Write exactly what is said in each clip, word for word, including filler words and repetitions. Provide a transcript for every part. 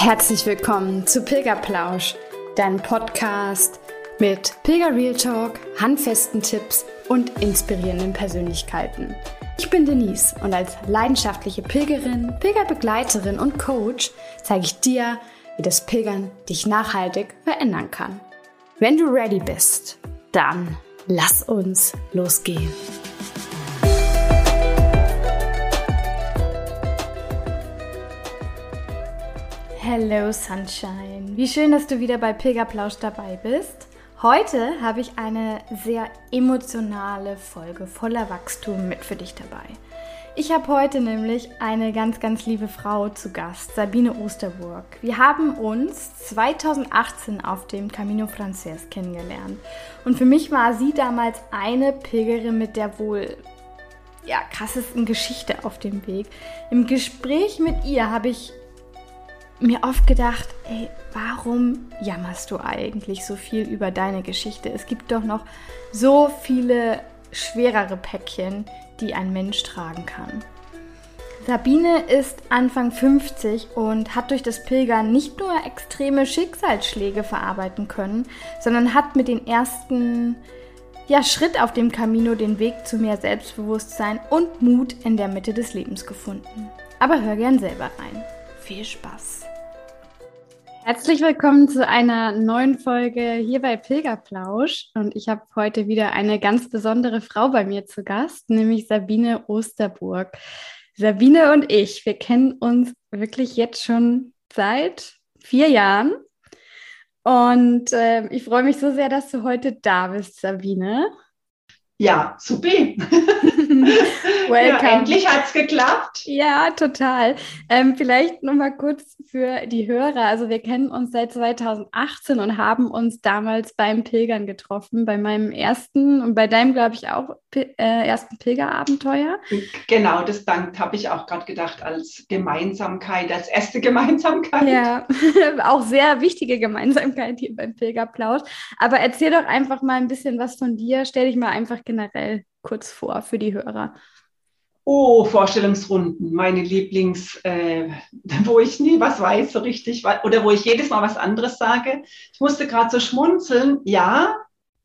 Herzlich willkommen zu Pilgerplausch, deinem Podcast mit Pilger Real Talk, handfesten Tipps und inspirierenden Persönlichkeiten. Ich bin Denise und als leidenschaftliche Pilgerin, Pilgerbegleiterin und Coach zeige ich dir, wie das Pilgern dich nachhaltig verändern kann. Wenn du ready bist, dann lass uns losgehen. Hello Sunshine, wie schön, dass du wieder bei Pilgerplausch dabei bist. Heute habe ich eine sehr emotionale Folge voller Wachstum mit für dich dabei. Ich habe heute nämlich eine ganz, ganz liebe Frau zu Gast, Sabine Osterburg. Wir haben uns zweitausendachtzehn auf dem Camino Francés kennengelernt. Und für mich war sie damals eine Pilgerin mit der wohl ja, krassesten Geschichte auf dem Weg. Im Gespräch mit ihr habe ich mir oft gedacht, ey, warum jammerst du eigentlich so viel über deine Geschichte? Es gibt doch noch so viele schwerere Päckchen, die ein Mensch tragen kann. Sabine ist Anfang fünfzig und hat durch das Pilgern nicht nur extreme Schicksalsschläge verarbeiten können, sondern hat mit den ersten ja, Schritt auf dem Camino den Weg zu mehr Selbstbewusstsein und Mut in der Mitte des Lebens gefunden. Aber hör gern selber rein. Viel Spaß. Herzlich willkommen zu einer neuen Folge hier bei Pilgerplausch. Und ich habe heute wieder eine ganz besondere Frau bei mir zu Gast, nämlich Sabine Osterburg. Sabine und ich, wir kennen uns wirklich jetzt schon seit vier Jahren. Und äh, ich freue mich so sehr, dass du heute da bist, Sabine. Ja, super. Welcome. Ja, endlich hat es geklappt. Ja, total. Ähm, vielleicht nochmal kurz für die Hörer. Also wir kennen uns seit zweitausendachtzehn und haben uns damals beim Pilgern getroffen, bei meinem ersten und bei deinem, glaube ich, auch äh, ersten Pilgerabenteuer. Genau, das habe ich auch gerade gedacht, als Gemeinsamkeit, als erste Gemeinsamkeit. Ja, auch sehr wichtige Gemeinsamkeit hier beim Pilgerplausch. Aber erzähl doch einfach mal ein bisschen was von dir. Stell dich mal einfach generell kurz vor für die Hörer. Oh, Vorstellungsrunden, meine Lieblings, äh, wo ich nie was weiß so richtig, oder wo ich jedes Mal was anderes sage. Ich musste gerade so schmunzeln. Ja,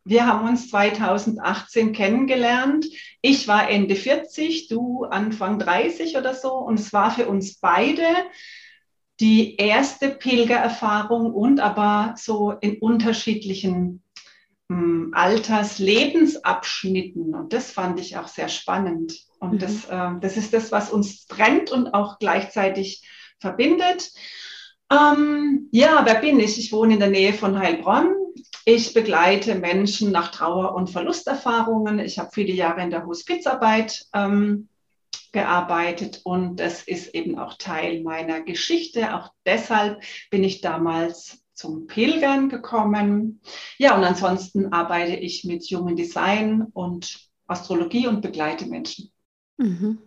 wir haben uns zweitausendachtzehn kennengelernt. Ich war Ende vierzig, du Anfang dreißig oder so. Und es war für uns beide die erste Pilgererfahrung und aber so in unterschiedlichen Alters, Lebensabschnitten, und das fand ich auch sehr spannend. Und mhm. das, äh, das ist das, was uns trennt und auch gleichzeitig verbindet. Ähm, ja, wer bin ich? Ich wohne in der Nähe von Heilbronn. Ich begleite Menschen nach Trauer- und Verlusterfahrungen. Ich habe viele Jahre in der Hospizarbeit ähm, gearbeitet und das ist eben auch Teil meiner Geschichte. Auch deshalb bin ich damals zum Pilgern gekommen. Ja, und ansonsten arbeite ich mit Human Design und Astrologie und begleite Menschen. Mhm.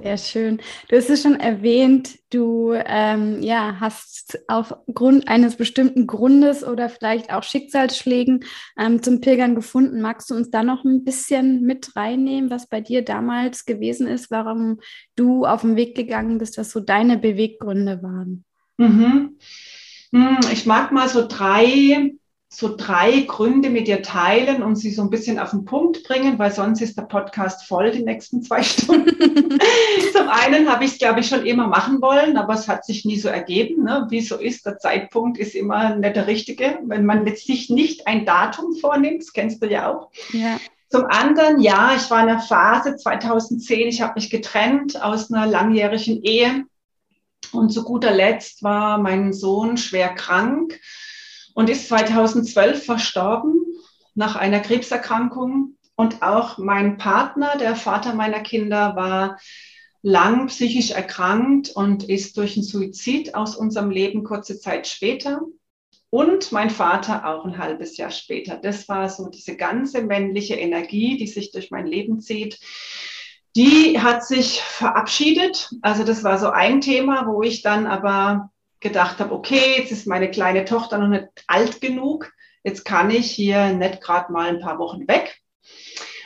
Sehr schön. Du hast es schon erwähnt, du ähm, ja, hast aufgrund eines bestimmten Grundes oder vielleicht auch Schicksalsschlägen ähm, zum Pilgern gefunden. Magst du uns da noch ein bisschen mit reinnehmen, was bei dir damals gewesen ist, warum du auf den Weg gegangen bist, was so deine Beweggründe waren? Mhm. Ich mag mal so drei, so drei Gründe mit dir teilen und sie so ein bisschen auf den Punkt bringen, weil sonst ist der Podcast voll die nächsten zwei Stunden. Zum einen habe ich es, glaube ich, schon immer machen wollen, aber es hat sich nie so ergeben. Ne? Wie so ist, der Zeitpunkt ist immer nicht der richtige, wenn man sich nicht ein Datum vornimmt, das kennst du ja auch. Ja. Zum anderen, ja, ich war in einer Phase zweitausendzehn, ich habe mich getrennt aus einer langjährigen Ehe. Und zu guter Letzt war mein Sohn schwer krank und ist zweitausendzwölf verstorben nach einer Krebserkrankung. Und auch mein Partner, der Vater meiner Kinder, war lang psychisch erkrankt und ist durch einen Suizid aus unserem Leben kurze Zeit später. Und mein Vater auch ein halbes Jahr später. Das war so diese ganze männliche Energie, die sich durch mein Leben zieht. Die hat sich verabschiedet. Also das war so ein Thema, wo ich dann aber gedacht habe, okay, jetzt ist meine kleine Tochter noch nicht alt genug. Jetzt kann ich hier nicht gerade mal ein paar Wochen weg.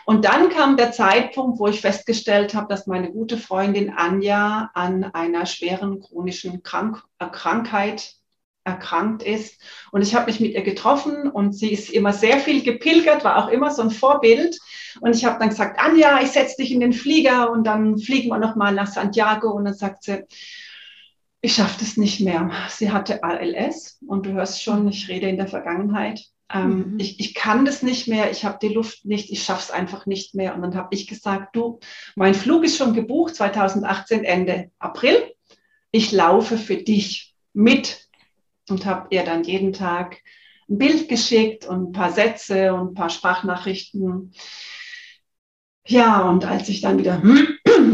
Und dann kam der Zeitpunkt, wo ich festgestellt habe, dass meine gute Freundin Anja an einer schweren chronischen Krank- Krankheit erkrankt ist. Und ich habe mich mit ihr getroffen und sie ist immer sehr viel gepilgert, war auch immer so ein Vorbild. Und ich habe dann gesagt, Anja, ich setze dich in den Flieger und dann fliegen wir nochmal nach Santiago. Und dann sagt sie, ich schaffe das nicht mehr. Sie hatte A L S und du hörst schon, ich rede in der Vergangenheit. Ähm, mhm. ich, ich kann das nicht mehr, ich habe die Luft nicht, ich schaffe es einfach nicht mehr. Und dann habe ich gesagt, du, mein Flug ist schon gebucht, zweitausendachtzehn, Ende April. Ich laufe für dich mit. Und habe ihr dann jeden Tag ein Bild geschickt und ein paar Sätze und ein paar Sprachnachrichten. Ja, und als ich dann wieder,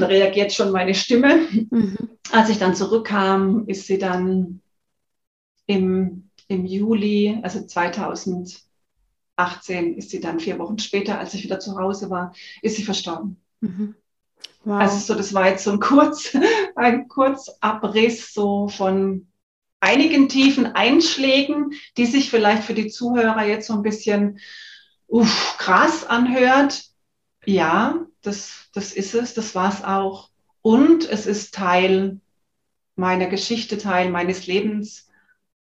reagiert schon meine Stimme, mhm. als ich dann zurückkam, ist sie dann im, im Juli, also zweitausendachtzehn, ist sie dann vier Wochen später, als ich wieder zu Hause war, ist sie verstorben. Mhm. Wow. Also so, das war jetzt so ein kurz, ein Kurzabriss so von einigen tiefen Einschlägen, die sich vielleicht für die Zuhörer jetzt so ein bisschen uff, krass anhört. Ja, das, das ist es, das war es auch. Und es ist Teil meiner Geschichte, Teil meines Lebens,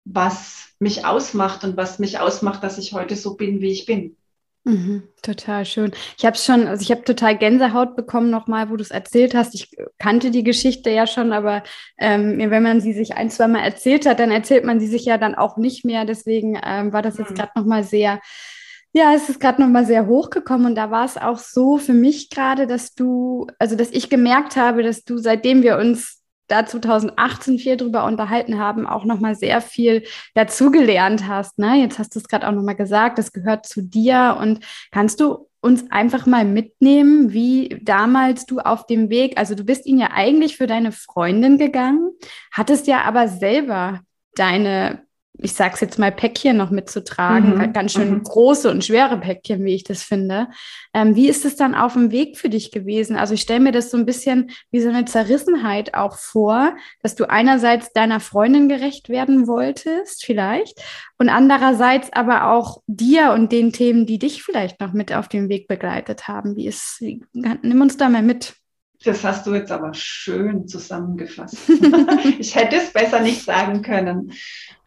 was mich ausmacht und was mich ausmacht, dass ich heute so bin, wie ich bin. Mhm, total schön. Ich habe schon, also ich habe total Gänsehaut bekommen nochmal, wo du es erzählt hast. Ich kannte die Geschichte ja schon, aber ähm, wenn man sie sich ein, zwei Mal erzählt hat, dann erzählt man sie sich ja dann auch nicht mehr. Deswegen ähm, war das jetzt gerade nochmal sehr, ja, es ist gerade nochmal sehr hochgekommen. Und da war es auch so für mich gerade, dass du, also dass ich gemerkt habe, dass du, seitdem wir uns da zweitausendachtzehn viel drüber unterhalten haben, auch nochmal sehr viel dazugelernt hast. Ne? Jetzt hast du es gerade auch nochmal gesagt, das gehört zu dir. Und kannst du uns einfach mal mitnehmen, wie damals du auf dem Weg, also du bist ihn ja eigentlich für deine Freundin gegangen, hattest ja aber selber deine, ich sag's jetzt mal, Päckchen noch mitzutragen, mhm. ganz schön mhm. große und schwere Päckchen, wie ich das finde. Ähm, wie ist es dann auf dem Weg für dich gewesen? Also ich stelle mir das so ein bisschen wie so eine Zerrissenheit auch vor, dass du einerseits deiner Freundin gerecht werden wolltest, vielleicht, und andererseits aber auch dir und den Themen, die dich vielleicht noch mit auf den Weg begleitet haben. Wie ist, wie, nimm uns da mal mit. Das hast du jetzt aber schön zusammengefasst. Ich hätte es besser nicht sagen können.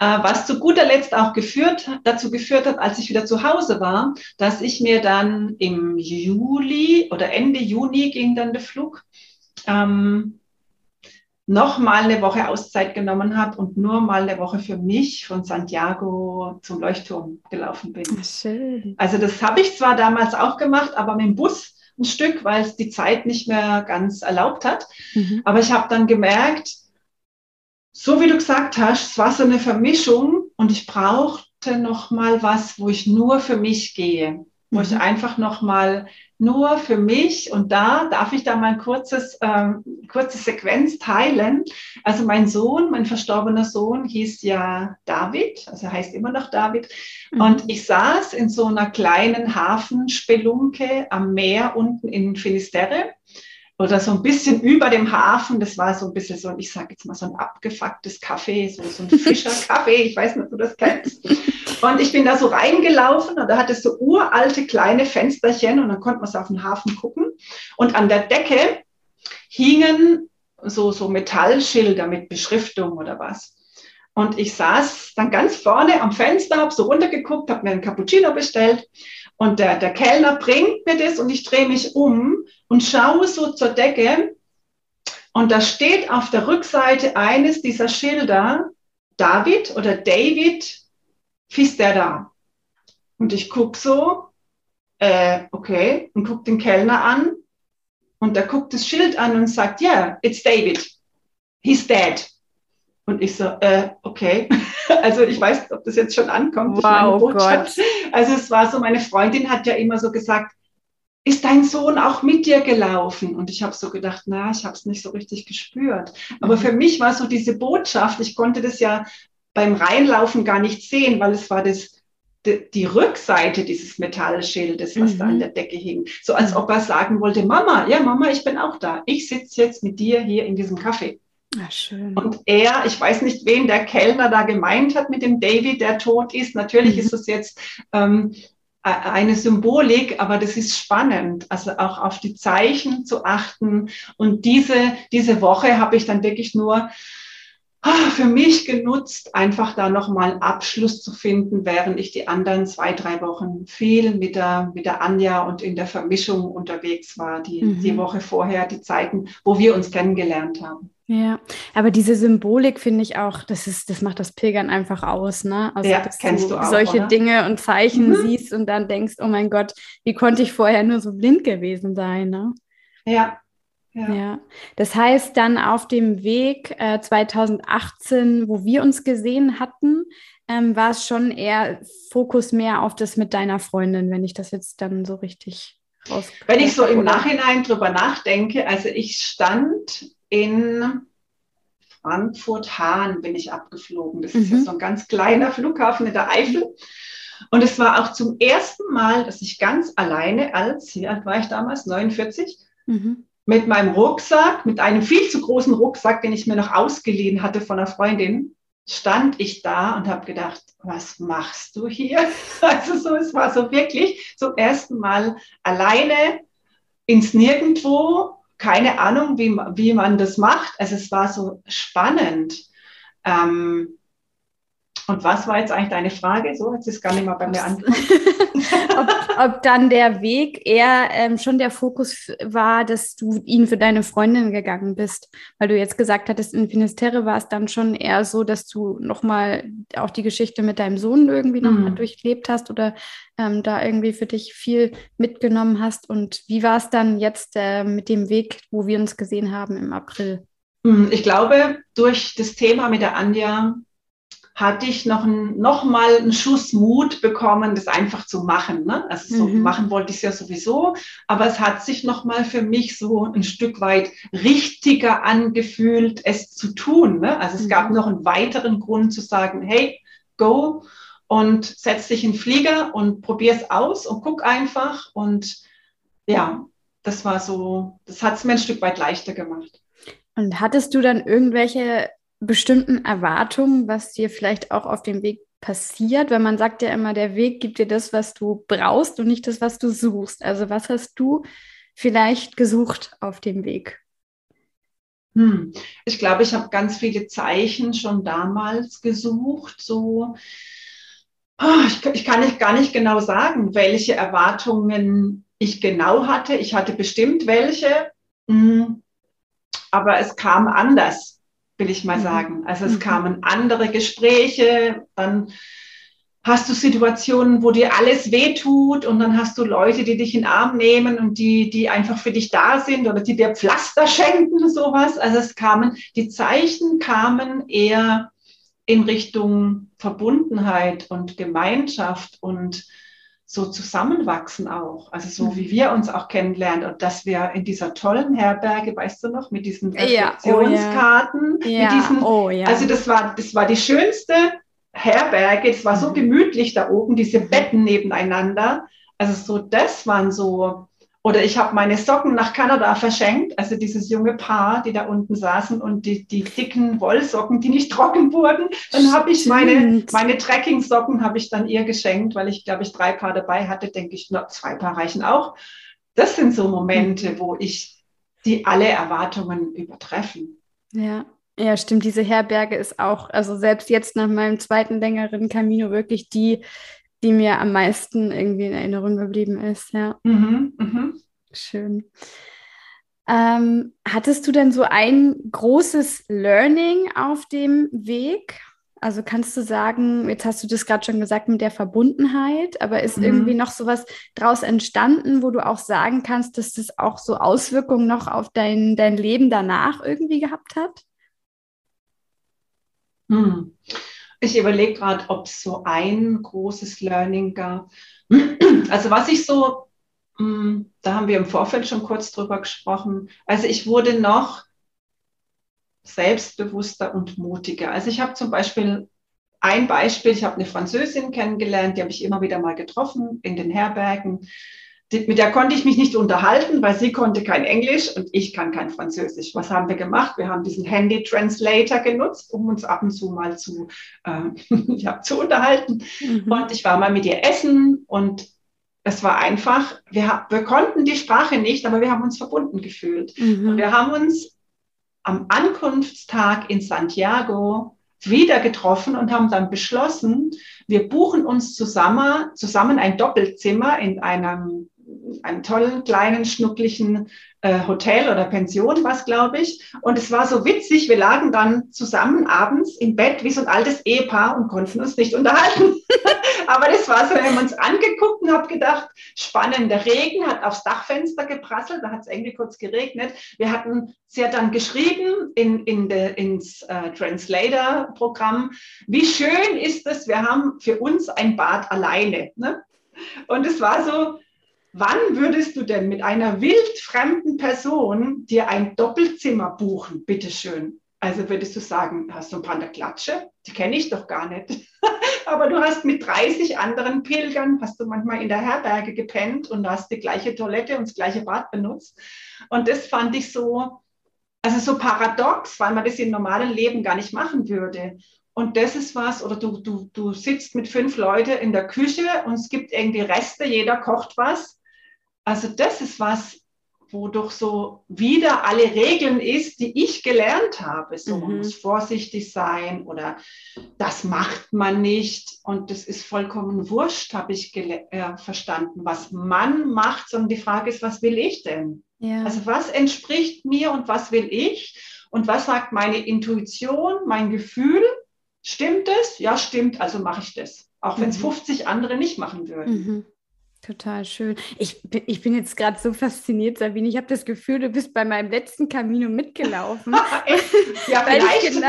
Was zu guter Letzt auch geführt, dazu geführt hat, als ich wieder zu Hause war, dass ich mir dann im Juli oder Ende Juni ging dann der Flug, ähm, nochmal eine Woche Auszeit genommen habe und nur mal eine Woche für mich von Santiago zum Leuchtturm gelaufen bin. Schön. Also das habe ich zwar damals auch gemacht, aber mit dem Bus ein Stück, weil es die Zeit nicht mehr ganz erlaubt hat. Mhm. Aber ich habe dann gemerkt, so wie du gesagt hast, es war so eine Vermischung und ich brauchte noch mal was, wo ich nur für mich gehe, mhm. wo ich einfach noch mal nur für mich, und da darf ich da mal ein kurzes, ähm, kurze Sequenz teilen. Also mein Sohn, mein verstorbener Sohn hieß ja David, also er heißt immer noch David. Mhm. Und ich saß in so einer kleinen Hafenspelunke am Meer unten in Finisterre oder so ein bisschen über dem Hafen. Das war so ein bisschen so, ich sage jetzt mal so ein abgefucktes Café, so, so ein Fischercafé, ich weiß nicht, ob du das kennst. Und ich bin da so reingelaufen und da hatte es so uralte kleine Fensterchen und dann konnte man so auf den Hafen gucken. Und an der Decke hingen so, so Metallschilder mit Beschriftung oder was. Und ich saß dann ganz vorne am Fenster, habe so runtergeguckt, habe mir einen Cappuccino bestellt. Und der, der Kellner bringt mir das und ich drehe mich um und schaue so zur Decke. Und da steht auf der Rückseite eines dieser Schilder David oder David, ist der da? Und ich gucke so, äh, okay, und gucke den Kellner an und der guckt das Schild an und sagt, ja, yeah, it's David, he's dead. Und ich so, äh, okay, also ich weiß nicht, ob das jetzt schon ankommt. Wow, Gott. Also es war so, meine Freundin hat ja immer so gesagt, ist dein Sohn auch mit dir gelaufen? Und ich habe so gedacht, na, ich habe es nicht so richtig gespürt. Aber mhm. für mich war so diese Botschaft, ich konnte das ja beim Reinlaufen gar nicht sehen, weil es war das, die, die Rückseite dieses Metallschildes, was mhm. da an der Decke hing. So als ob er sagen wollte, Mama, ja Mama, ich bin auch da. Ich sitze jetzt mit dir hier in diesem Café. Ach, schön. Und er, ich weiß nicht, wen der Kellner da gemeint hat mit dem David, der tot ist. Natürlich mhm. ist es jetzt ähm, eine Symbolik, aber das ist spannend, also auch auf die Zeichen zu achten. Und diese, diese Woche habe ich dann wirklich nur für mich genutzt, einfach da nochmal Abschluss zu finden, während ich die anderen zwei, drei Wochen viel mit der, mit der Anja und in der Vermischung unterwegs war, die, mhm. die Woche vorher, die Zeiten, wo wir uns kennengelernt haben. Ja, aber diese Symbolik finde ich auch, das ist, das macht das Pilgern einfach aus, ne? Also, ja, dass kennst du, du auch, solche oder? Dinge und Zeichen mhm. siehst und dann denkst, oh mein Gott, wie konnte ich vorher nur so blind gewesen sein, ne? Ja. Ja. ja, das heißt dann auf dem Weg äh, zweitausendachtzehn, wo wir uns gesehen hatten, ähm, war es schon eher Fokus mehr auf das mit deiner Freundin, wenn ich das jetzt dann so richtig rauskriege. Wenn ich so im Nachhinein drüber nachdenke, also ich stand in Frankfurt-Hahn, bin ich abgeflogen. Das mhm. ist ja so ein ganz kleiner Flughafen in der Eifel. Und es war auch zum ersten Mal, dass ich ganz alleine als, wie alt war ich damals, neunundvierzig, mhm. mit meinem Rucksack, mit einem viel zu großen Rucksack, den ich mir noch ausgeliehen hatte von einer Freundin, stand ich da und habe gedacht, was machst du hier? Also so, es war so wirklich zum ersten Mal alleine ins Nirgendwo, keine Ahnung, wie, wie man das macht. Also es war so spannend. Ähm, und was war jetzt eigentlich deine Frage? So hat es gar nicht mal bei mir angefangen. ob, ob dann der Weg eher ähm, schon der Fokus war, dass du ihn für deine Freundin gegangen bist. Weil du jetzt gesagt hattest, in Finisterre war es dann schon eher so, dass du nochmal auch die Geschichte mit deinem Sohn irgendwie nochmal mhm. durchlebt hast oder ähm, da irgendwie für dich viel mitgenommen hast. Und wie war es dann jetzt äh, mit dem Weg, wo wir uns gesehen haben im April? Ich glaube, durch das Thema mit der Anja hatte ich noch, ein, noch mal einen Schuss Mut bekommen, das einfach zu machen. Ne? Also so mhm. machen wollte ich es ja sowieso, aber es hat sich noch mal für mich so ein Stück weit richtiger angefühlt, es zu tun. Ne? Also es mhm. gab noch einen weiteren Grund zu sagen, hey, go und setz dich in den Flieger und probier es aus und guck einfach. Und ja, das war so, das hat es mir ein Stück weit leichter gemacht. Und hattest du dann irgendwelche bestimmten Erwartungen, was dir vielleicht auch auf dem Weg passiert, weil man sagt ja immer, der Weg gibt dir das, was du brauchst und nicht das, was du suchst. Also was hast du vielleicht gesucht auf dem Weg? Hm. Ich glaube, ich habe ganz viele Zeichen schon damals gesucht. So, oh, ich, ich kann nicht, gar nicht genau sagen, welche Erwartungen ich genau hatte. Ich hatte bestimmt welche, hm. aber es kam anders, will ich mal sagen. Also es kamen andere Gespräche, dann hast du Situationen, wo dir alles wehtut und dann hast du Leute, die dich in den Arm nehmen und die, die einfach für dich da sind oder die dir Pflaster schenken und sowas. Also es kamen, die Zeichen kamen eher in Richtung Verbundenheit und Gemeinschaft und so zusammenwachsen auch, also so wie wir uns auch kennenlernen und dass wir in dieser tollen Herberge, weißt du noch, mit diesen Reflexionskarten, ja, oh yeah. ja, mit diesen, oh yeah. also das war, das war die schönste Herberge, es war so gemütlich da oben, diese Betten nebeneinander, also so das waren so, oder ich habe meine Socken nach Kanada verschenkt, also dieses junge Paar, die da unten saßen und die, die dicken Wollsocken, die nicht trocken wurden, dann habe ich meine, meine Trekkingsocken habe ich dann ihr geschenkt, weil ich, glaube ich, drei Paar dabei hatte, denke ich, na, zwei Paar reichen auch. Das sind so Momente, wo ich die alle Erwartungen übertreffen. Ja. Ja, stimmt, diese Herberge ist auch, also selbst jetzt nach meinem zweiten längeren Camino wirklich die, die mir am meisten irgendwie in Erinnerung geblieben ist, ja. Mhm, mhm. Schön. Ähm, hattest du denn so ein großes Learning auf dem Weg? Also kannst du sagen, jetzt hast du das gerade schon gesagt mit der Verbundenheit, aber ist mhm. irgendwie noch sowas draus entstanden, wo du auch sagen kannst, dass das auch so Auswirkungen noch auf dein, dein Leben danach irgendwie gehabt hat? Mhm. Ich überlege gerade, ob es so ein großes Learning gab. Also was ich so, da haben wir im Vorfeld schon kurz drüber gesprochen, also ich wurde noch selbstbewusster und mutiger. Also ich habe zum Beispiel ein Beispiel, ich habe eine Französin kennengelernt, die habe ich immer wieder mal getroffen in den Herbergen. Mit der konnte ich mich nicht unterhalten, weil sie konnte kein Englisch und ich kann kein Französisch. Was haben wir gemacht? Wir haben diesen Handy-Translator genutzt, um uns ab und zu mal zu, äh, ja, zu unterhalten. Mhm. Und ich war mal mit ihr essen und Es war einfach, wir, wir konnten die Sprache nicht, aber wir haben uns verbunden gefühlt. Mhm. Und wir haben uns am Ankunftstag in Santiago wieder getroffen und haben dann beschlossen, wir buchen uns zusammen, zusammen ein Doppelzimmer in einem, einem tollen, kleinen, schnucklichen äh, Hotel oder Pension, was glaube ich. Und es war so witzig, wir lagen dann zusammen abends im Bett wie so ein altes Ehepaar und konnten uns nicht unterhalten. Aber das war so, wir haben uns angeguckt und haben gedacht, spannender Regen, hat aufs Dachfenster geprasselt, da hat es irgendwie kurz geregnet. Wir hatten, sie hat dann geschrieben in, in de, ins äh, Translator-Programm, wie schön ist es, wir haben für uns ein Bad alleine. Ne? Und es war so, wann würdest du denn mit einer wildfremden Person dir ein Doppelzimmer buchen, bitteschön? Also würdest du sagen, hast du ein paar in der Klatsche? Die kenne ich doch gar nicht. Aber du hast mit dreißig anderen Pilgern, hast du manchmal in der Herberge gepennt und hast die gleiche Toilette und das gleiche Bad benutzt. Und das fand ich so, also so paradox, weil man das im normalen Leben gar nicht machen würde. Und das ist was, oder du, du, du sitzt mit fünf Leuten in der Küche und es gibt irgendwie Reste, jeder kocht was. Also das ist was, wo doch so wieder alle Regeln ist, die ich gelernt habe. So, man mhm. muss vorsichtig sein oder das macht man nicht. Und das ist vollkommen wurscht, habe ich gele- äh, verstanden, was man macht, sondern die Frage ist, was will ich denn? Ja. Also was entspricht mir und was will ich? Und was sagt meine Intuition, mein Gefühl? Stimmt es? Ja, stimmt, also mache ich das. Auch mhm. wenn es fünfzig andere nicht machen würden. Mhm. Total schön. Ich bin, ich bin jetzt gerade so fasziniert, Sabine. Ich habe das Gefühl, du bist bei meinem letzten Camino mitgelaufen. Ja, weil, ich genau,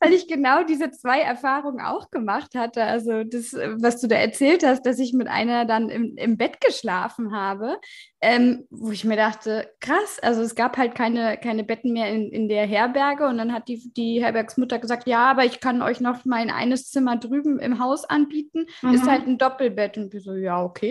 weil ich genau diese zwei Erfahrungen auch gemacht hatte. Also das, was du da erzählt hast, dass ich mit einer dann im, im Bett geschlafen habe, ähm, wo ich mir dachte, krass, also es gab halt keine, keine Betten mehr in, in der Herberge. Und dann hat die, die Herbergsmutter gesagt, ja, aber ich kann euch noch mein eines Zimmer drüben im Haus anbieten. Mhm. Ist halt ein Doppelbett. Und wir so, ja, okay.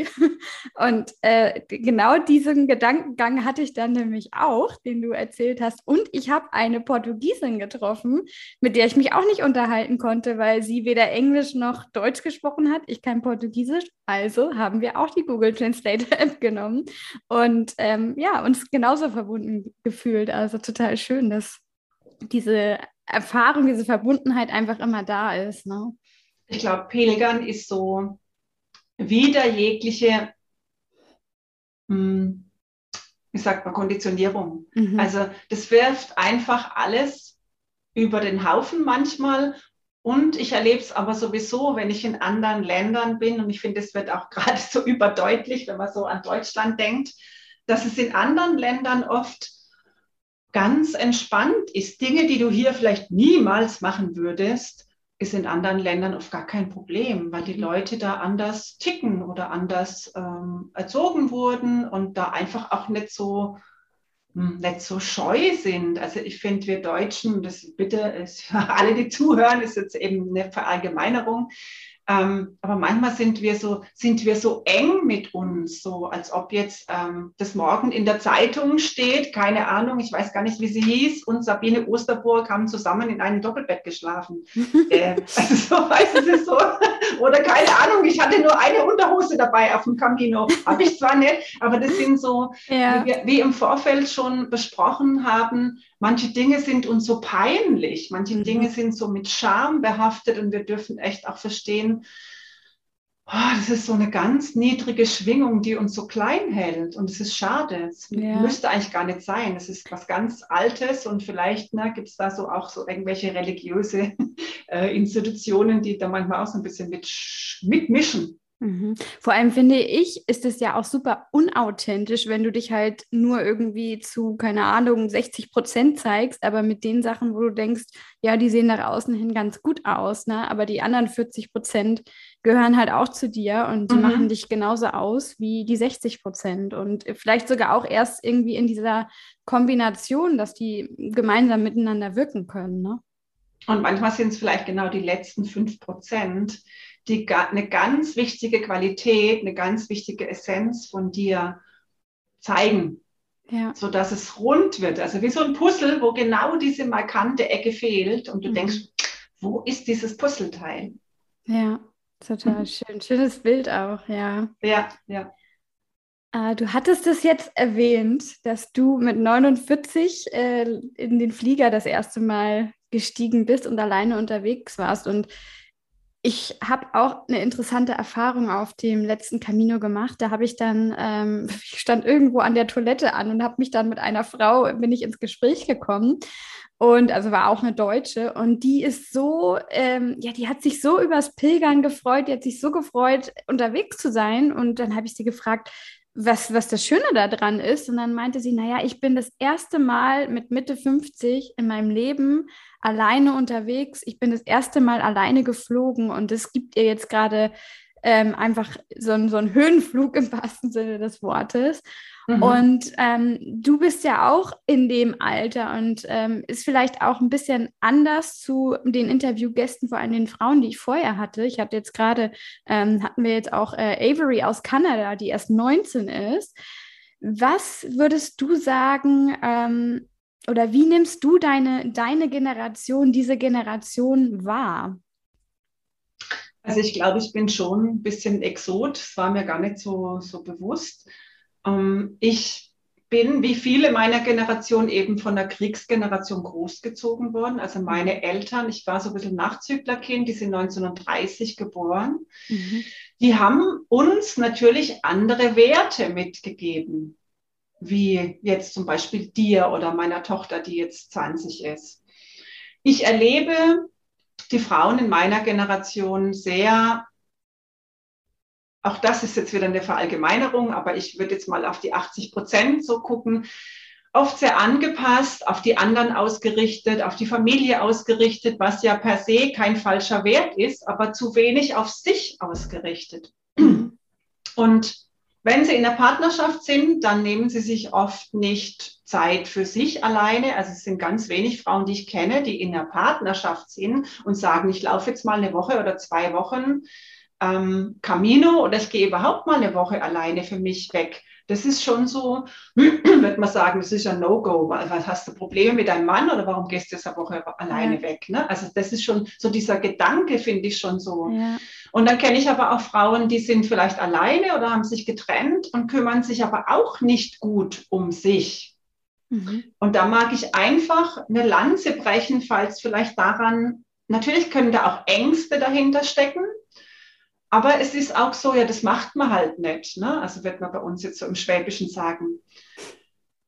Und äh, genau diesen Gedankengang hatte ich dann nämlich auch, den du erzählt hast. Und ich habe eine Portugiesin getroffen, mit der ich mich auch nicht unterhalten konnte, weil sie weder Englisch noch Deutsch gesprochen hat. Ich kann Portugiesisch, also haben wir auch die Google Translator App genommen und ähm, ja, uns genauso verbunden gefühlt. Also total schön, dass diese Erfahrung, diese Verbundenheit einfach immer da ist. Ne? Ich glaube, Pilgern ist so wieder jegliche, wie sagt man, Konditionierung. Mhm. Also das wirft einfach alles über den Haufen manchmal. Und ich erlebe es aber sowieso, wenn ich in anderen Ländern bin, und ich finde, es wird auch gerade so überdeutlich, wenn man so an Deutschland denkt, dass es in anderen Ländern oft ganz entspannt ist. Dinge, die du hier vielleicht niemals machen würdest, ist in anderen Ländern oft gar kein Problem, weil die Leute da anders ticken oder anders ähm, erzogen wurden und da einfach auch nicht so, nicht so scheu sind. Also ich finde, wir Deutschen, das bitte ist für alle, die zuhören, ist jetzt eben eine Verallgemeinerung, ähm, aber manchmal sind wir so, sind wir so eng mit uns, so als ob jetzt ähm, das morgen in der Zeitung steht, keine Ahnung, ich weiß gar nicht, wie sie hieß, und Sabine Osterburg haben zusammen in einem Doppelbett geschlafen. äh, also so, weiß ich es so. Oder keine Ahnung, ich hatte nur eine Unterhose dabei auf dem Camino, habe ich zwar nicht, aber das sind so, ja. wie wir wie im Vorfeld schon besprochen haben, manche Dinge sind uns so peinlich, manche mhm. Dinge sind so mit Scham behaftet und wir dürfen echt auch verstehen, oh, das ist so eine ganz niedrige Schwingung, die uns so klein hält und es ist schade, es ja. müsste eigentlich gar nicht sein, es ist was ganz Altes und vielleicht ne, gibt es da so auch so irgendwelche religiöse äh, Institutionen, die da manchmal auch so ein bisschen mit, mitmischen. Mhm. Vor allem finde ich, ist es ja auch super unauthentisch, wenn du dich halt nur irgendwie zu, keine Ahnung, sechzig Prozent zeigst, aber mit den Sachen, wo du denkst, ja, die sehen nach außen hin ganz gut aus, ne? Aber die anderen vierzig Prozent gehören halt auch zu dir und die mhm. machen dich genauso aus wie die sechzig Prozent und vielleicht sogar auch erst irgendwie in dieser Kombination, dass die gemeinsam miteinander wirken können, ne? Und manchmal sind es vielleicht genau die letzten fünf Prozent, die eine ganz wichtige Qualität, eine ganz wichtige Essenz von dir zeigen, ja. sodass es rund wird. Also wie so ein Puzzle, wo genau diese markante Ecke fehlt und du mhm. denkst, wo ist dieses Puzzleteil? Ja, Total schön. Schönes Bild auch, ja. Ja, ja. Äh, du hattest es jetzt erwähnt, dass du mit neunundvierzig äh, in den Flieger das erste Mal gestiegen bist und alleine unterwegs warst. Und ich habe auch eine interessante Erfahrung auf dem letzten Camino gemacht. Da habe ich dann, ähm, ich stand irgendwo an der Toilette an und habe mich dann mit einer Frau, bin ich ins Gespräch gekommen. Und also war auch eine Deutsche. Und die ist so, ähm, ja, die hat sich so übers Pilgern gefreut. Die hat sich so gefreut, unterwegs zu sein. Und dann habe ich sie gefragt, was, was das Schöne daran ist. Und dann meinte sie, naja, ich bin das erste Mal mit Mitte fünfzig in meinem Leben alleine unterwegs. Ich bin das erste Mal alleine geflogen und das gibt ihr jetzt gerade ähm, einfach so, ein, so einen Höhenflug im wahrsten Sinne des Wortes. Mhm. Und ähm, du bist ja auch in dem Alter und ähm, ist vielleicht auch ein bisschen anders zu den Interviewgästen, vor allem den Frauen, die ich vorher hatte. Ich hatte jetzt gerade, ähm, hatten wir jetzt auch äh, Avery aus Kanada, die erst neunzehn ist. Was würdest du sagen, ähm, oder wie nimmst du deine, deine Generation, diese Generation wahr? Also ich glaube, ich bin schon ein bisschen Exot. Das war mir gar nicht so, so bewusst. Ich bin, wie viele meiner Generation, eben von der Kriegsgeneration großgezogen worden. Also meine Eltern, ich war so ein bisschen Nachzüglerkind, die sind neunzehnhundertdreißig geboren. Mhm. Die haben uns natürlich andere Werte mitgegeben, wie jetzt zum Beispiel dir oder meiner Tochter, die jetzt zwanzig ist. Ich erlebe die Frauen in meiner Generation sehr, auch das ist jetzt wieder eine Verallgemeinerung, aber ich würde jetzt mal auf die achtzig Prozent so gucken, oft sehr angepasst, auf die anderen ausgerichtet, auf die Familie ausgerichtet, was ja per se kein falscher Wert ist, aber zu wenig auf sich ausgerichtet. Und wenn sie in der Partnerschaft sind, dann nehmen sie sich oft nicht Zeit für sich alleine. Also es sind ganz wenig Frauen, die ich kenne, die in der Partnerschaft sind und sagen, ich laufe jetzt mal eine Woche oder zwei Wochen ähm, Camino oder ich gehe überhaupt mal eine Woche alleine für mich weg. Das ist schon so, würde man sagen, das ist ein No-Go. Was, hast du Probleme mit deinem Mann oder warum gehst du jetzt eine Woche alleine ja. weg? Ne? Also das ist schon so dieser Gedanke, finde ich schon so. Ja. Und dann kenne ich aber auch Frauen, die sind vielleicht alleine oder haben sich getrennt und kümmern sich aber auch nicht gut um sich. Mhm. Und da mag ich einfach eine Lanze brechen, falls vielleicht daran, natürlich können da auch Ängste dahinter stecken. Aber es ist auch so, ja, das macht man halt nicht. Ne? Also wird man bei uns jetzt so im Schwäbischen sagen.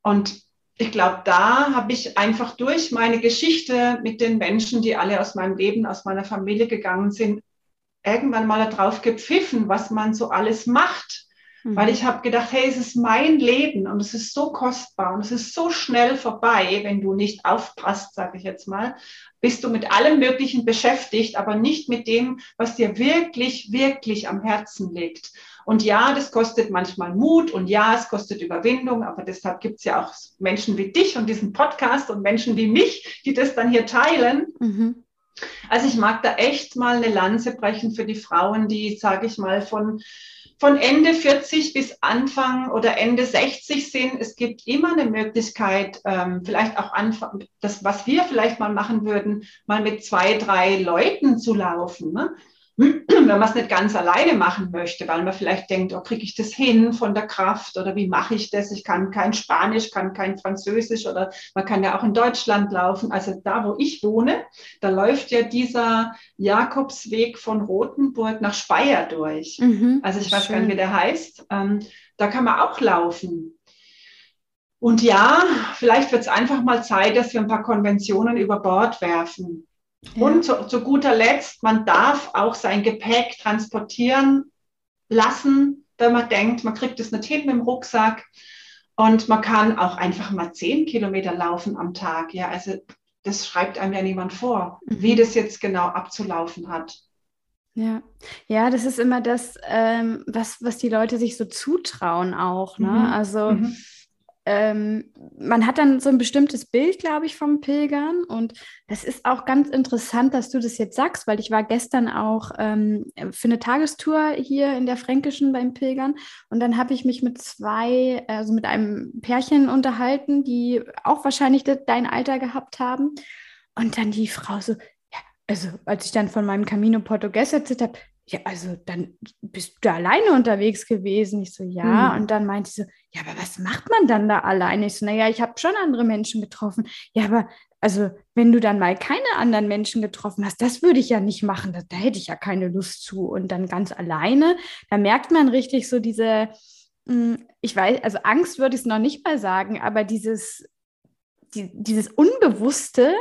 Und ich glaube, da habe ich einfach durch meine Geschichte mit den Menschen, die alle aus meinem Leben, aus meiner Familie gegangen sind, irgendwann mal darauf gepfiffen, was man so alles macht. Mhm. Weil ich habe gedacht, hey, es ist mein Leben und es ist so kostbar und es ist so schnell vorbei, wenn du nicht aufpasst, sage ich jetzt mal. Bist du mit allem Möglichen beschäftigt, aber nicht mit dem, was dir wirklich, wirklich am Herzen liegt. Und ja, das kostet manchmal Mut und ja, es kostet Überwindung, aber deshalb gibt es ja auch Menschen wie dich und diesen Podcast und Menschen wie mich, die das dann hier teilen. Mhm. Also ich mag da echt mal eine Lanze brechen für die Frauen, die, sage ich mal, von, von Ende vierzig bis Anfang oder Ende sechzig sind. Es gibt immer eine Möglichkeit, ähm, vielleicht auch Anfang, das, was wir vielleicht mal machen würden, mal mit zwei, drei Leuten zu laufen, ne? Wenn man es nicht ganz alleine machen möchte, weil man vielleicht denkt, oh, kriege ich das hin von der Kraft oder wie mache ich das? Ich kann kein Spanisch, kann kein Französisch oder man kann ja auch in Deutschland laufen. Also da, wo ich wohne, da läuft ja dieser Jakobsweg von Rothenburg nach Speyer durch. Mhm, also ich weiß schön. Gar nicht, wie der heißt. Ähm, da kann man auch laufen. Und ja, vielleicht wird es einfach mal Zeit, dass wir ein paar Konventionen über Bord werfen. Ja. Und zu, zu guter Letzt, man darf auch sein Gepäck transportieren lassen, wenn man denkt, man kriegt es nicht hin mit dem Rucksack. Und man kann auch einfach mal zehn Kilometer laufen am Tag. Ja, also das schreibt einem ja niemand vor, wie das jetzt genau abzulaufen hat. Ja, ja, das ist immer das, ähm, was, was die Leute sich so zutrauen auch. Ne? Mhm. Also mhm. Ähm, man hat dann so ein bestimmtes Bild, glaube ich, vom Pilgern und das ist auch ganz interessant, dass du das jetzt sagst, weil ich war gestern auch ähm, für eine Tagestour hier in der Fränkischen beim Pilgern und dann habe ich mich mit zwei, also mit einem Pärchen unterhalten, die auch wahrscheinlich de- dein Alter gehabt haben und dann die Frau so, ja, also als ich dann von meinem Camino Portugues erzählt habe, ja, also dann bist du alleine unterwegs gewesen. Ich so, ja. Hm. Und dann meinte sie so, ja, aber was macht man dann da alleine? Ich so, naja, ich habe schon andere Menschen getroffen. Ja, aber also wenn du dann mal keine anderen Menschen getroffen hast, das würde ich ja nicht machen. Da, da hätte ich ja keine Lust zu. Und dann ganz alleine, da merkt man richtig so diese, ich weiß, also Angst würde ich es noch nicht mal sagen, aber dieses, die, dieses Unbewusste,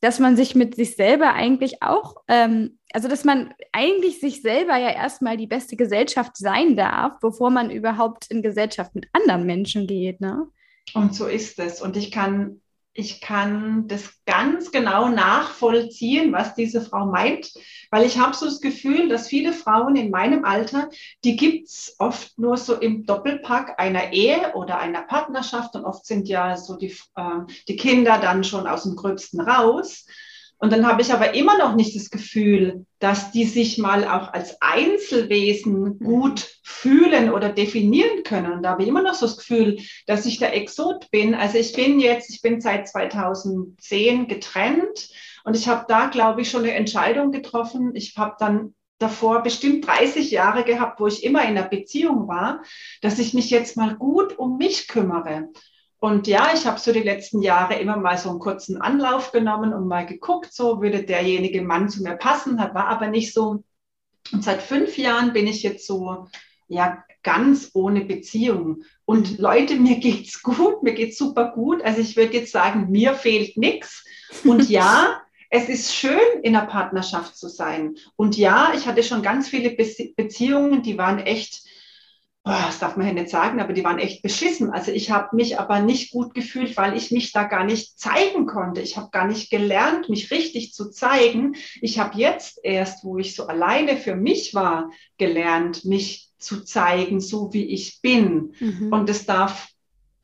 dass man sich mit sich selber eigentlich auch, ähm, also dass man eigentlich sich selber ja erstmal die beste Gesellschaft sein darf, bevor man überhaupt in Gesellschaft mit anderen Menschen geht, ne? Und so ist es. Und ich kann, ich kann das ganz genau nachvollziehen, was diese Frau meint, weil ich habe so das Gefühl, dass viele Frauen in meinem Alter, die gibt es oft nur so im Doppelpack einer Ehe oder einer Partnerschaft, und oft sind ja so die, äh, die Kinder dann schon aus dem Gröbsten raus. Und dann habe ich aber immer noch nicht das Gefühl, dass die sich mal auch als Einzelwesen gut fühlen oder definieren können. Und da habe ich immer noch so das Gefühl, dass ich der Exot bin. Also ich bin jetzt, ich bin seit zweitausendzehn getrennt, und ich habe da, glaube ich, schon eine Entscheidung getroffen. Ich habe dann davor bestimmt dreißig Jahre gehabt, wo ich immer in einer Beziehung war, dass ich mich jetzt mal gut um mich kümmere. Und ja, ich habe so die letzten Jahre immer mal so einen kurzen Anlauf genommen und mal geguckt, so würde derjenige Mann zu mir passen, war aber nicht so. Und seit fünf Jahren bin ich jetzt so, ja, ganz ohne Beziehung. Und Leute, mir geht's gut, mir geht's super gut. Also ich würde jetzt sagen, mir fehlt nichts. Und ja, es ist schön, in einer Partnerschaft zu sein. Und ja, ich hatte schon ganz viele Be- Beziehungen, die waren echt, das darf man ja nicht sagen, aber die waren echt beschissen. Also ich habe mich aber nicht gut gefühlt, weil ich mich da gar nicht zeigen konnte. Ich habe gar nicht gelernt, mich richtig zu zeigen. Ich habe jetzt erst, wo ich so alleine für mich war, gelernt, mich zu zeigen, so wie ich bin. Mhm. Und es darf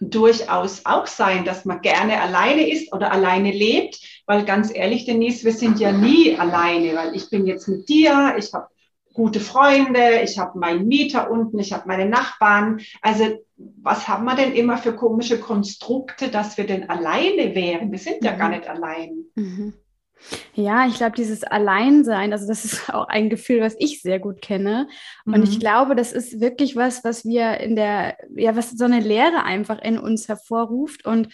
durchaus auch sein, dass man gerne alleine ist oder alleine lebt, weil ganz ehrlich, Denise, wir sind ja nie alleine, weil ich bin jetzt mit dir, ich habe gute Freunde, ich habe meinen Mieter unten, ich habe meine Nachbarn. Also was haben wir denn immer für komische Konstrukte, dass wir denn alleine wären? Wir sind ja mhm. gar nicht allein. Mhm. Ja, ich glaube, dieses Alleinsein, also das ist auch ein Gefühl, was ich sehr gut kenne. Und mhm. ich glaube, das ist wirklich was, was wir in der, ja, was so eine Leere einfach in uns hervorruft und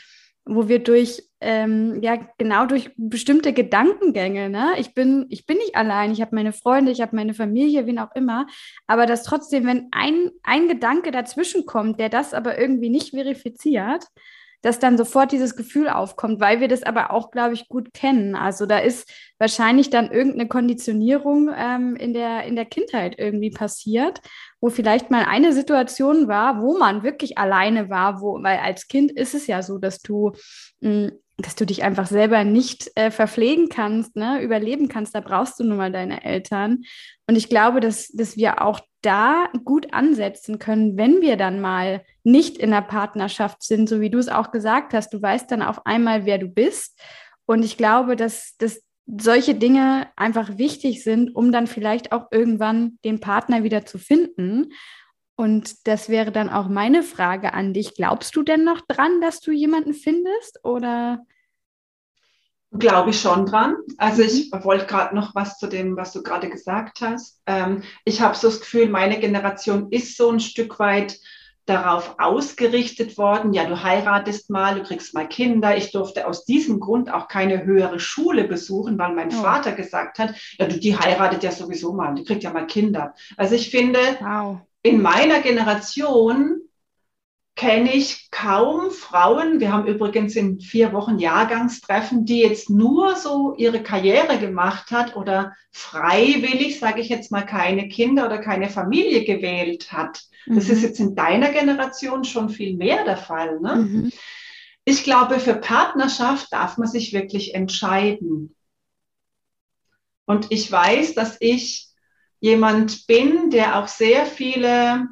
wo wir durch, ähm, ja, genau durch bestimmte Gedankengänge, ne? Ich bin, ich bin nicht allein, ich habe meine Freunde, ich habe meine Familie, wen auch immer, aber dass trotzdem, wenn ein, ein Gedanke dazwischen kommt, der das aber irgendwie nicht verifiziert, dass dann sofort dieses Gefühl aufkommt, weil wir das aber auch, glaube ich, gut kennen. Also da ist wahrscheinlich dann irgendeine Konditionierung ähm, in der, in der Kindheit irgendwie passiert, wo vielleicht mal eine Situation war, wo man wirklich alleine war, wo, weil als Kind ist es ja so, dass du, mh, dass du dich einfach selber nicht äh, verpflegen kannst, ne, überleben kannst, da brauchst du nun mal deine Eltern. Und ich glaube, dass, dass wir auch da gut ansetzen können, wenn wir dann mal nicht in der Partnerschaft sind, so wie du es auch gesagt hast, du weißt dann auf einmal, wer du bist. Und ich glaube, dass, dass solche Dinge einfach wichtig sind, um dann vielleicht auch irgendwann den Partner wieder zu finden. Und das wäre dann auch meine Frage an dich. Glaubst du denn noch dran, dass du jemanden findest, oder? Glaube ich schon dran. Also ich wollte gerade noch was zu dem, was du gerade gesagt hast. Ähm, ich habe so das Gefühl, meine Generation ist so ein Stück weit darauf ausgerichtet worden, ja, du heiratest mal, du kriegst mal Kinder. Ich durfte aus diesem Grund auch keine höhere Schule besuchen, weil mein oh. Vater gesagt hat, ja, du, die heiratet ja sowieso mal, die kriegt ja mal Kinder. Also ich finde, wow. in meiner Generation kenne ich kaum Frauen, wir haben übrigens in vier Wochen Jahrgangstreffen, die jetzt nur so ihre Karriere gemacht hat oder freiwillig, sage ich jetzt mal, keine Kinder oder keine Familie gewählt hat. Mhm. Das ist jetzt in deiner Generation schon viel mehr der Fall, ne? Mhm. Ich glaube, für Partnerschaft darf man sich wirklich entscheiden. Und ich weiß, dass ich jemand bin, der auch sehr viele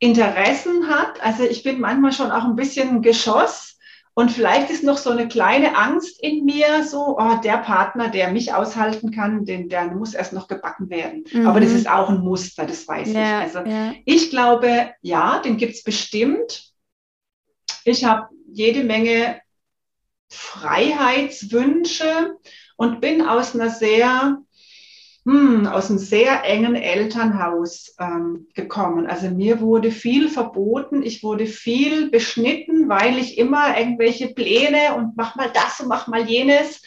Interessen hat. Also ich bin manchmal schon auch ein bisschen ein Geschoss, und vielleicht ist noch so eine kleine Angst in mir, so, oh, der Partner, der mich aushalten kann, den, der muss erst noch gebacken werden. Mhm. Aber das ist auch ein Muster, das weiß ja, ich. Also ja. ich glaube, ja, den gibt es bestimmt. Ich habe jede Menge Freiheitswünsche und bin aus einer sehr hm, aus einem sehr engen Elternhaus ähm, gekommen. Also mir wurde viel verboten, ich wurde viel beschnitten, weil ich immer irgendwelche Pläne und mach mal das und mach mal jenes,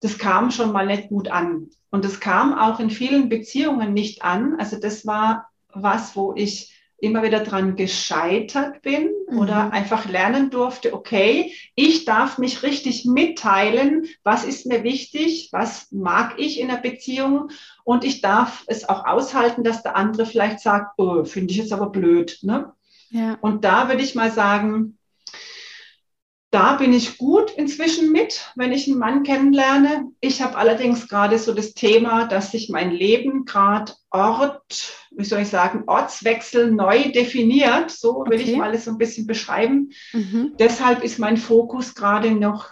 das kam schon mal nicht gut an. Und das kam auch in vielen Beziehungen nicht an. Also das war was, wo ich immer wieder dran gescheitert bin mhm. oder einfach lernen durfte, okay, ich darf mich richtig mitteilen, was ist mir wichtig, was mag ich in der Beziehung und ich darf es auch aushalten, dass der andere vielleicht sagt, oh, finde ich jetzt aber blöd. Ne? Ja. Und da würde ich mal sagen, da bin ich gut inzwischen mit, wenn ich einen Mann kennenlerne. Ich habe allerdings gerade so das Thema, dass sich mein Leben gerade Ort, wie soll ich sagen, Ortswechsel neu definiert. So will okay. ich mal alles so ein bisschen beschreiben. Mhm. Deshalb ist mein Fokus gerade noch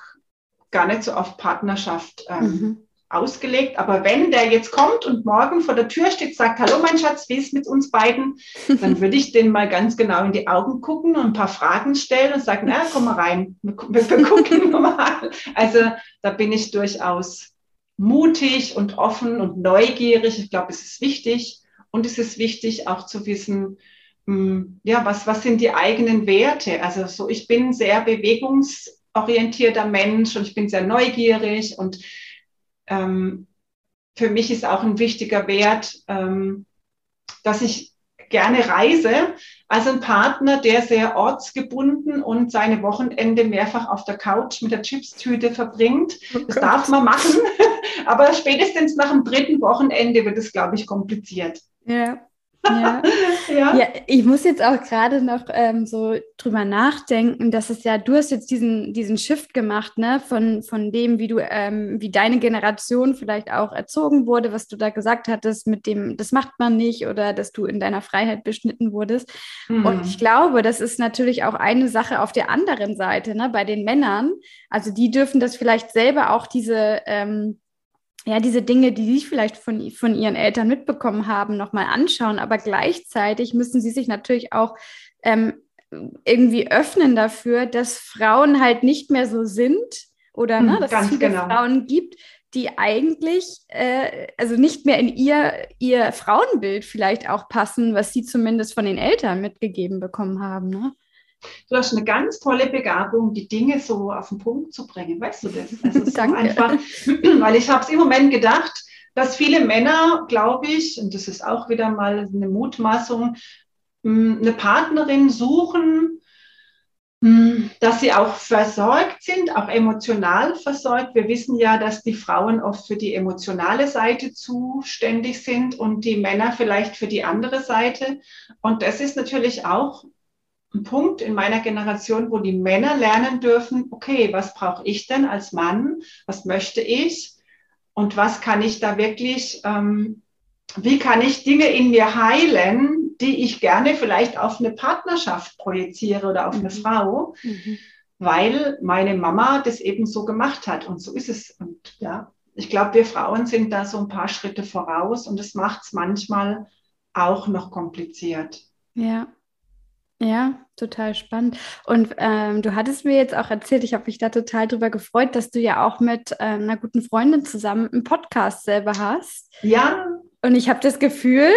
gar nicht so auf Partnerschaft ähm, mhm. ausgelegt. Aber wenn der jetzt kommt und morgen vor der Tür steht, sagt, hallo mein Schatz, wie ist mit uns beiden? Dann würde ich den mal ganz genau in die Augen gucken und ein paar Fragen stellen und sagen, na, komm mal rein, wir, wir gucken mal. Also da bin ich durchaus mutig und offen und neugierig. Ich glaube, es ist wichtig. Und es ist wichtig, auch zu wissen, mh, ja, was, was sind die eigenen Werte? Also so, ich bin ein sehr bewegungsorientierter Mensch und ich bin sehr neugierig. Und ähm, für mich ist auch ein wichtiger Wert, ähm, dass ich gerne reise. Also ein Partner, der sehr ortsgebunden und seine Wochenende mehrfach auf der Couch mit der Chipstüte verbringt. Oh das Gott. Darf man machen, aber spätestens nach dem dritten Wochenende wird es, glaube ich, kompliziert. Ja. Ja. ja. ja, ich muss jetzt auch gerade noch ähm, so drüber nachdenken, dass es ja, du hast jetzt diesen, diesen Shift gemacht, ne, von, von dem, wie du, ähm, wie deine Generation vielleicht auch erzogen wurde, was du da gesagt hattest, mit dem, das macht man nicht oder dass du in deiner Freiheit beschnitten wurdest. Mhm. Und ich glaube, das ist natürlich auch eine Sache auf der anderen Seite, ne, bei den Männern. Also die dürfen das vielleicht selber auch diese, ähm, ja, diese Dinge, die sie vielleicht von, von ihren Eltern mitbekommen haben, nochmal anschauen. Aber gleichzeitig müssen sie sich natürlich auch ähm, irgendwie öffnen dafür, dass Frauen halt nicht mehr so sind oder ne, dass es viele genau. Frauen gibt, die eigentlich äh, also nicht mehr in ihr, ihr Frauenbild vielleicht auch passen, was sie zumindest von den Eltern mitgegeben bekommen haben, ne? Du hast eine ganz tolle Begabung, die Dinge so auf den Punkt zu bringen, weißt du das? Also so einfach, weil ich habe es im Moment gedacht, dass viele Männer, glaube ich, und das ist auch wieder mal eine Mutmaßung, eine Partnerin suchen, dass sie auch versorgt sind, auch emotional versorgt. Wir wissen ja, dass die Frauen oft für die emotionale Seite zuständig sind und die Männer vielleicht für die andere Seite. Und das ist natürlich auch ein Punkt in meiner Generation, wo die Männer lernen dürfen, okay, was brauche ich denn als Mann, was möchte ich und was kann ich da wirklich, ähm, wie kann ich Dinge in mir heilen, die ich gerne vielleicht auf eine Partnerschaft projiziere oder auf mhm. eine Frau, mhm. weil meine Mama das eben so gemacht hat und so ist es. Und ja, ich glaube, wir Frauen sind da so ein paar Schritte voraus und das macht es manchmal auch noch kompliziert. Ja. Ja, total spannend. Und ähm, du hattest mir jetzt auch erzählt, ich habe mich da total drüber gefreut, dass du ja auch mit äh, einer guten Freundin zusammen einen Podcast selber hast. Ja. Und ich habe das Gefühl,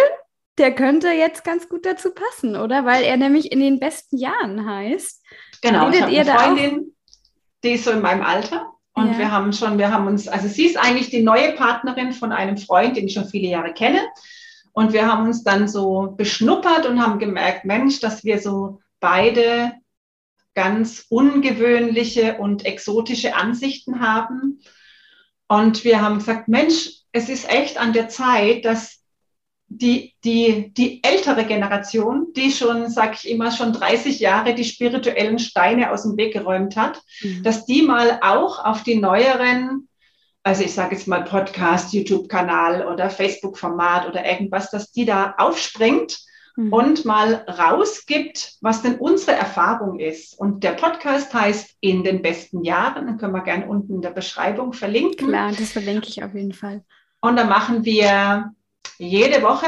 der könnte jetzt ganz gut dazu passen, oder? Weil er nämlich in den besten Jahren heißt. Genau, redet ich habe eine da Freundin, auch? Die ist so in meinem Alter. Und ja. wir haben schon, wir haben uns, also sie ist eigentlich die neue Partnerin von einem Freund, den ich schon viele Jahre kenne. Und wir haben uns dann so beschnuppert und haben gemerkt, Mensch, dass wir so beide ganz ungewöhnliche und exotische Ansichten haben. Und wir haben gesagt, Mensch, es ist echt an der Zeit, dass die, die, die ältere Generation, die schon, sag ich immer, schon dreißig Jahre die spirituellen Steine aus dem Weg geräumt hat, mhm. dass die mal auch auf die neueren, also ich sage jetzt mal Podcast, YouTube-Kanal oder Facebook-Format oder irgendwas, dass die da aufspringt mhm. und mal rausgibt, was denn unsere Erfahrung ist. Und der Podcast heißt In den besten Jahren, den können wir gerne unten in der Beschreibung verlinken. Klar, das verlinke ich auf jeden Fall. Und da machen wir jede Woche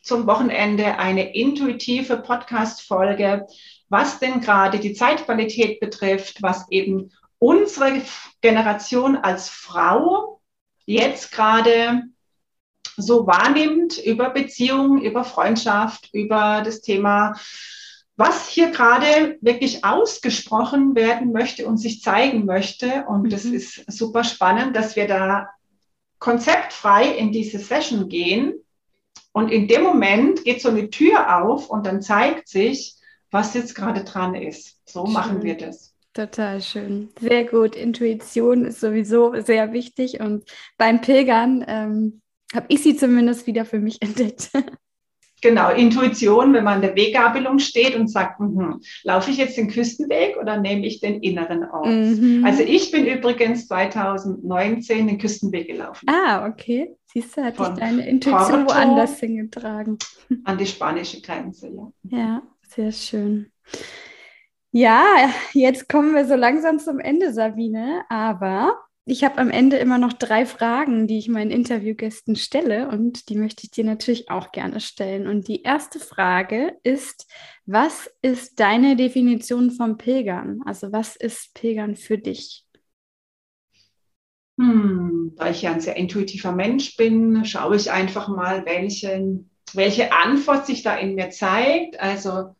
zum Wochenende eine intuitive Podcast-Folge, was denn gerade die Zeitqualität betrifft, was eben unsere Generation als Frau jetzt gerade so wahrnimmt über Beziehungen, über Freundschaft, über das Thema, was hier gerade wirklich ausgesprochen werden möchte und sich zeigen möchte. Und mhm. das ist super spannend, dass wir da konzeptfrei in diese Session gehen. Und in dem Moment geht so eine Tür auf und dann zeigt sich, was jetzt gerade dran ist. So schön. Machen wir das. Total schön. Sehr gut. Intuition ist sowieso sehr wichtig. Und beim Pilgern ähm, habe ich sie zumindest wieder für mich entdeckt. Genau, Intuition, wenn man an der Weggabelung steht und sagt, mh, laufe ich jetzt den Küstenweg oder nehme ich den inneren auf? Mhm. Also ich bin übrigens zweitausendneunzehn den Küstenweg gelaufen. Ah, okay. Siehst du, hat dich deine Intuition Porto woanders hingetragen. An die spanische Grenze, ja. Ja, sehr schön. Ja, jetzt kommen wir so langsam zum Ende, Sabine, aber... Ich habe am Ende immer noch drei Fragen, die ich meinen Interviewgästen stelle, und die möchte ich dir natürlich auch gerne stellen. Und die erste Frage ist, was ist deine Definition vom Pilgern? Also was ist Pilgern für dich? Hm, da ich ja ein sehr intuitiver Mensch bin, schaue ich einfach mal, welchen, welche Antwort sich da in mir zeigt. Also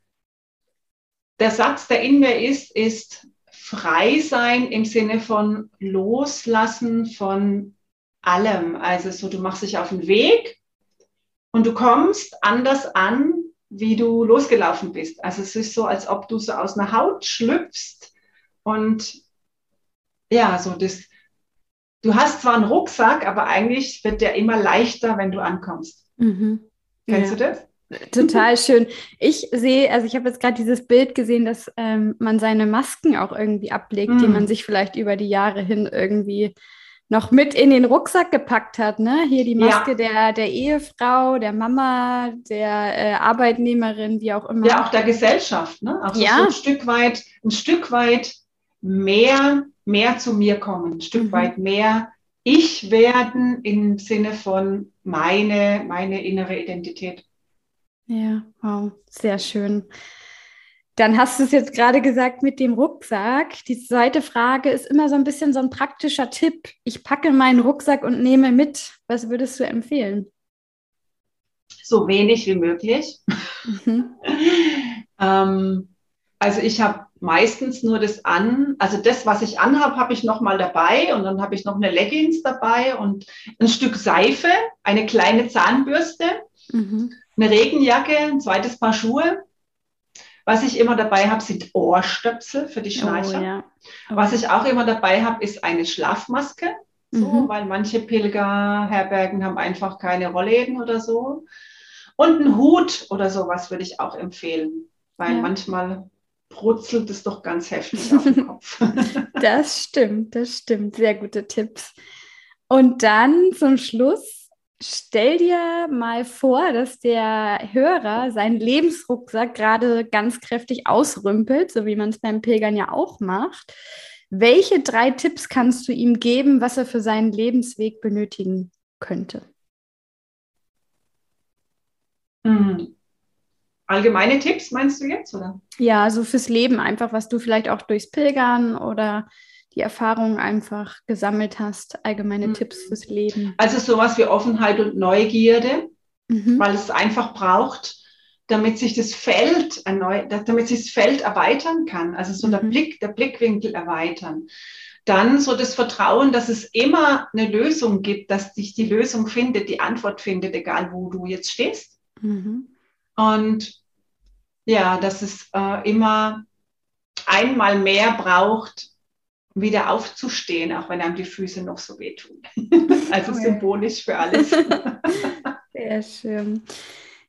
der Satz, der in mir ist, ist, frei sein im Sinne von loslassen von allem. Also so, du machst dich auf den Weg und du kommst anders an, wie du losgelaufen bist. Also es ist so, als ob du so aus einer Haut schlüpfst und ja, so das, du hast zwar einen Rucksack, aber eigentlich wird der immer leichter, wenn du ankommst. Mhm. Kennst ja. du das? Total schön. Ich sehe, also ich habe jetzt gerade dieses Bild gesehen, dass ähm, man seine Masken auch irgendwie ablegt, mm. die man sich vielleicht über die Jahre hin irgendwie noch mit in den Rucksack gepackt hat, ne? Hier die Maske ja. der, der Ehefrau, der Mama, der äh, Arbeitnehmerin, wie auch immer. Ja, auch der Gesellschaft, ne? Auch so, ja. so ein Stück weit, ein Stück weit mehr, mehr zu mir kommen, ein Stück mhm. weit mehr ich werden im Sinne von meine, meine innere Identität. Ja, wow, sehr schön. Dann hast du es jetzt gerade gesagt mit dem Rucksack. Die zweite Frage ist immer so ein bisschen so ein praktischer Tipp. Ich packe meinen Rucksack und nehme mit. Was würdest du empfehlen? So wenig wie möglich. Mhm. ähm, also ich habe meistens nur das an, also das, was ich anhabe, habe ich nochmal dabei, und dann habe ich noch eine Leggings dabei und ein Stück Seife, eine kleine Zahnbürste. Mhm. Eine Regenjacke, ein zweites Paar Schuhe. Was ich immer dabei habe, sind Ohrstöpsel für die Schnarcher. Oh, ja. Okay. Was ich auch immer dabei habe, ist eine Schlafmaske, so, mhm. weil manche Pilgerherbergen haben einfach keine Rollläden oder so. Und einen Hut oder sowas würde ich auch empfehlen, weil ja. manchmal brutzelt es doch ganz heftig auf den Kopf. Das stimmt, das stimmt. Sehr gute Tipps. Und dann zum Schluss, stell dir mal vor, dass der Hörer seinen Lebensrucksack gerade ganz kräftig ausrümpelt, so wie man es beim Pilgern ja auch macht. Welche drei Tipps kannst du ihm geben, was er für seinen Lebensweg benötigen könnte? Allgemeine Tipps meinst du jetzt, oder? Ja, so fürs Leben einfach, was du vielleicht auch durchs Pilgern oder... die Erfahrungen einfach gesammelt hast, allgemeine mhm. Tipps fürs Leben. Also sowas wie Offenheit und Neugierde, mhm. weil es einfach braucht, damit sich das Feld erneu- damit sich das Feld erweitern kann, also so mhm. der Blick, der Blickwinkel erweitern. Dann so das Vertrauen, dass es immer eine Lösung gibt, dass dich die Lösung findet, die Antwort findet, egal wo du jetzt stehst. Mhm. Und ja, dass es äh, immer einmal mehr braucht, wieder aufzustehen, auch wenn einem die Füße noch so wehtun. Also okay. symbolisch für alles. Sehr schön.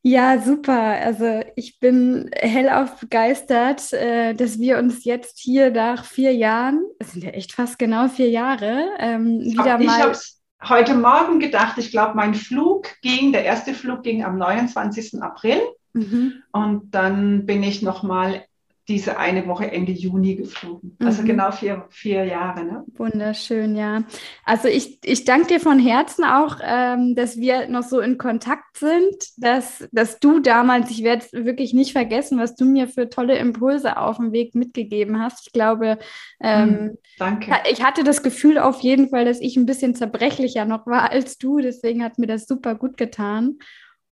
Ja, super. Also ich bin hellauf begeistert, dass wir uns jetzt hier nach vier Jahren, es sind ja echt fast genau vier Jahre, wieder ich mal... Ich habe es heute Morgen gedacht, ich glaube, mein Flug ging, der erste Flug ging am neunundzwanzigsten April mhm. und dann bin ich nochmal diese eine Woche Ende Juni geflogen. Also mhm. genau vier, vier Jahre. Ne? Wunderschön, ja. Also ich, ich danke dir von Herzen auch, ähm, dass wir noch so in Kontakt sind, dass, dass du damals, ich werde wirklich nicht vergessen, was du mir für tolle Impulse auf dem Weg mitgegeben hast. Ich glaube, ähm, danke. Ich hatte das Gefühl auf jeden Fall, dass ich ein bisschen zerbrechlicher noch war als du. Deswegen hat mir das super gut getan.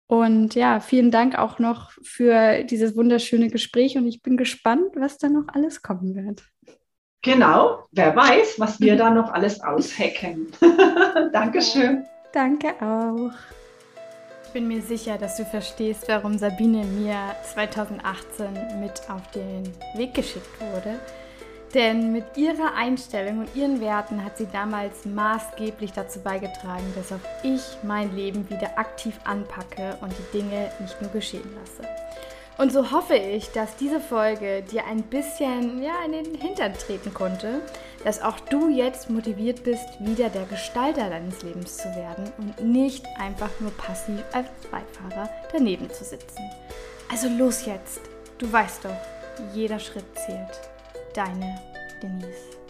Und ja, vielen Dank auch noch für dieses wunderschöne Gespräch und ich bin gespannt, was da noch alles kommen wird. Genau, wer weiß, was wir da noch alles aushacken. Dankeschön. Danke auch. Ich bin mir sicher, dass du verstehst, warum Sabine mir zweitausendachtzehn mit auf den Weg geschickt wurde. Denn mit ihrer Einstellung und ihren Werten hat sie damals maßgeblich dazu beigetragen, dass auch ich mein Leben wieder aktiv anpacke und die Dinge nicht nur geschehen lasse. Und so hoffe ich, dass diese Folge dir ein bisschen ja, in den Hintern treten konnte, dass auch du jetzt motiviert bist, wieder der Gestalter deines Lebens zu werden und nicht einfach nur passiv als Beifahrer daneben zu sitzen. Also los jetzt! Du weißt doch, jeder Schritt zählt. Deine Denise.